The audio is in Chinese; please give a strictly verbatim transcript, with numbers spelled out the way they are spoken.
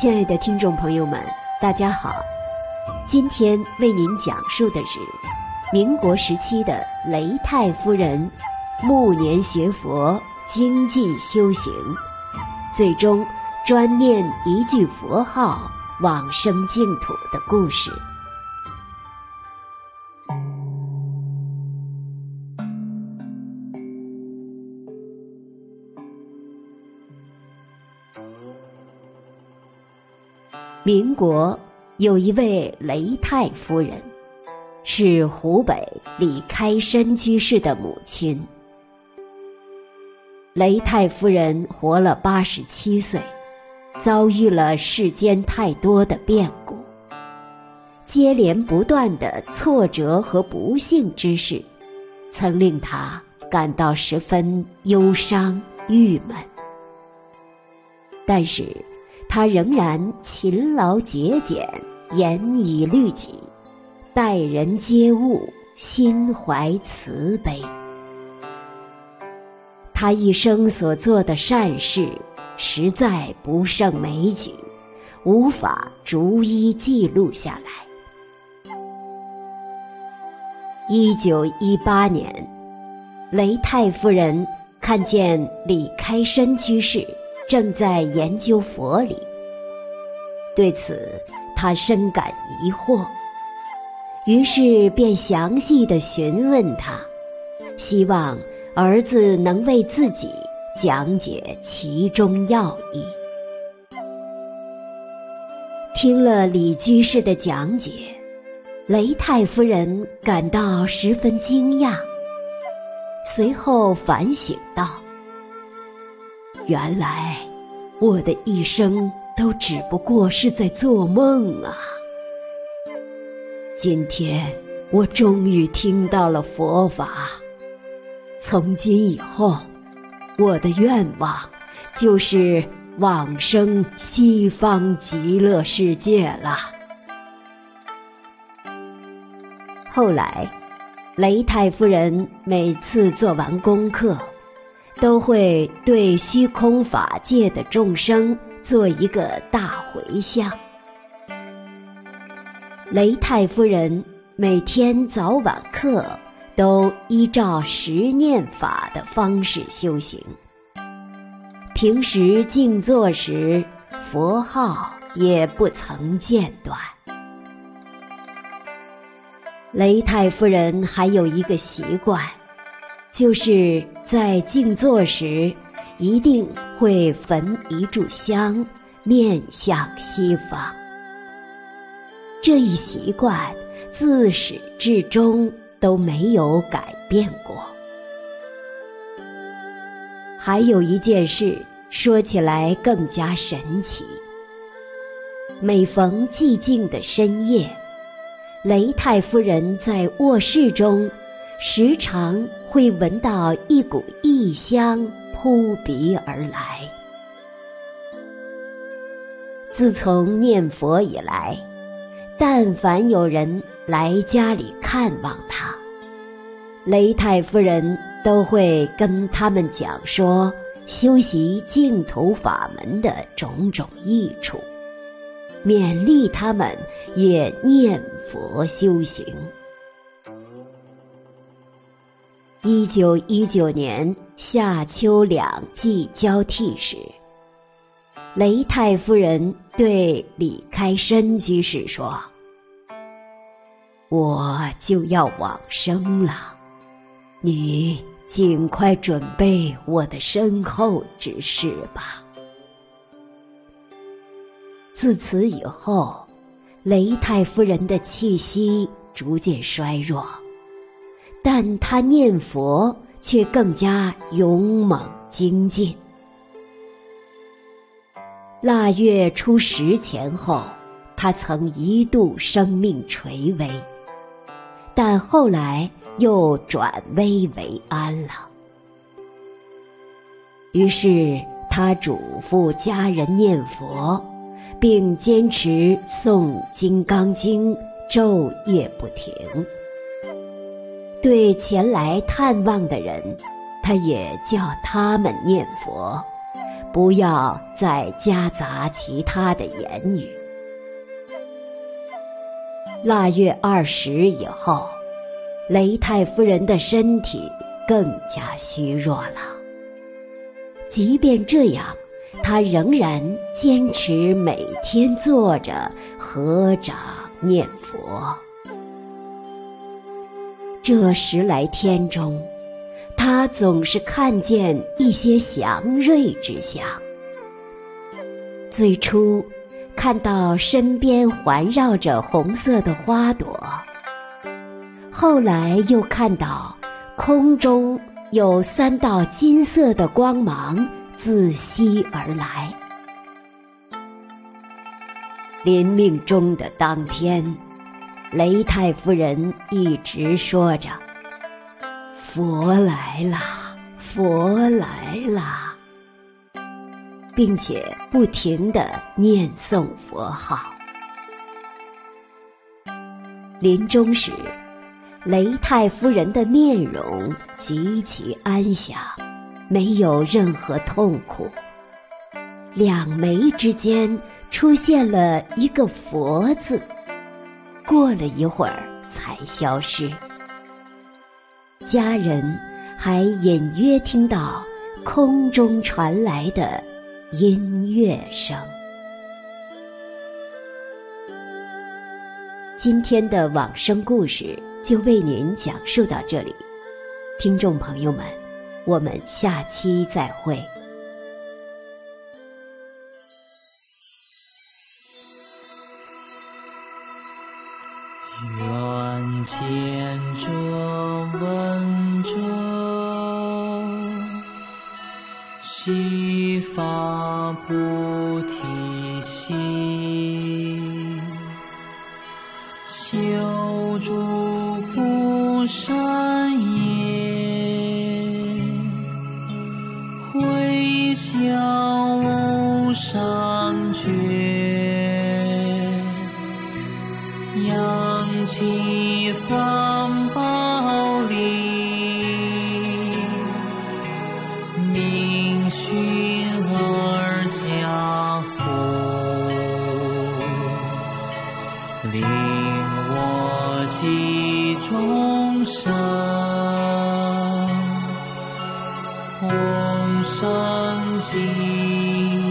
亲爱的听众朋友们，大家好，今天为您讲述的是民国时期的雷太夫人暮年学佛，精进修行，最终专念一句佛号，往生净土的故事。民国有一位雷太夫人，是湖北李开山居士的母亲。雷太夫人活了八十七岁，遭遇了世间太多的变故，接连不断的挫折和不幸之事，曾令她感到十分忧伤郁闷。但是他仍然勤劳节俭，严以律己，待人接物心怀慈悲。他一生所做的善事实在不胜枚举，无法逐一记录下来。一九一八年，雷太夫人看见李开山居士正在研究佛理，对此他深感疑惑，于是便详细地询问他，希望儿子能为自己讲解其中要义。听了李居士的讲解，雷太夫人感到十分惊讶，随后反省道，原来我的一生都只不过是在做梦啊！今天我终于听到了佛法，从今以后，我的愿望就是往生西方极乐世界了。后来，雷太夫人每次做完功课，都会对虚空法界的众生做一个大回向。雷太夫人每天早晚课都依照十念法的方式修行，平时静坐时佛号也不曾间断。雷太夫人还有一个习惯，就是在静坐时一定会焚一炷香，面向西方。这一习惯自始至终都没有改变过。还有一件事说起来更加神奇，每逢寂静的深夜，雷太夫人在卧室中时常会闻到一股异香扑鼻而来。自从念佛以来，但凡有人来家里看望他，雷太夫人都会跟他们讲说修习净土法门的种种益处，勉励他们也念佛修行。一九一九年夏秋两季交替时，雷太夫人对李开山居士说，我就要往生了，你尽快准备我的身后之事吧。自此以后，雷太夫人的气息逐渐衰弱，但他念佛却更加勇猛精进。腊月初十前后，他曾一度生命垂危，但后来又转危为安了。于是他嘱咐家人念佛，并坚持诵《金刚经》，昼夜不停。对前来探望的人，他也叫他们念佛，不要再夹杂其他的言语。腊月二十以后，雷太夫人的身体更加虚弱了。即便这样，她仍然坚持每天坐着合掌念佛。这十来天中，他总是看见一些祥瑞之象。最初看到身边环绕着红色的花朵，后来又看到空中有三道金色的光芒自西而来。临命终的当天，雷太夫人一直说着：“佛来了，佛来了”，并且不停地念诵佛号。临终时，雷太夫人的面容极其安详，没有任何痛苦，两眉之间出现了一个佛字，过了一会儿才消失。家人还隐约听到空中传来的音乐声。今天的往生故事就为您讲述到这里，听众朋友们，我们下期再会。愿见者闻者，悉发菩提心，修诸福善业，回向无上觉，扬起三宝铃，明熏而加护，令我济众生，同生极乐。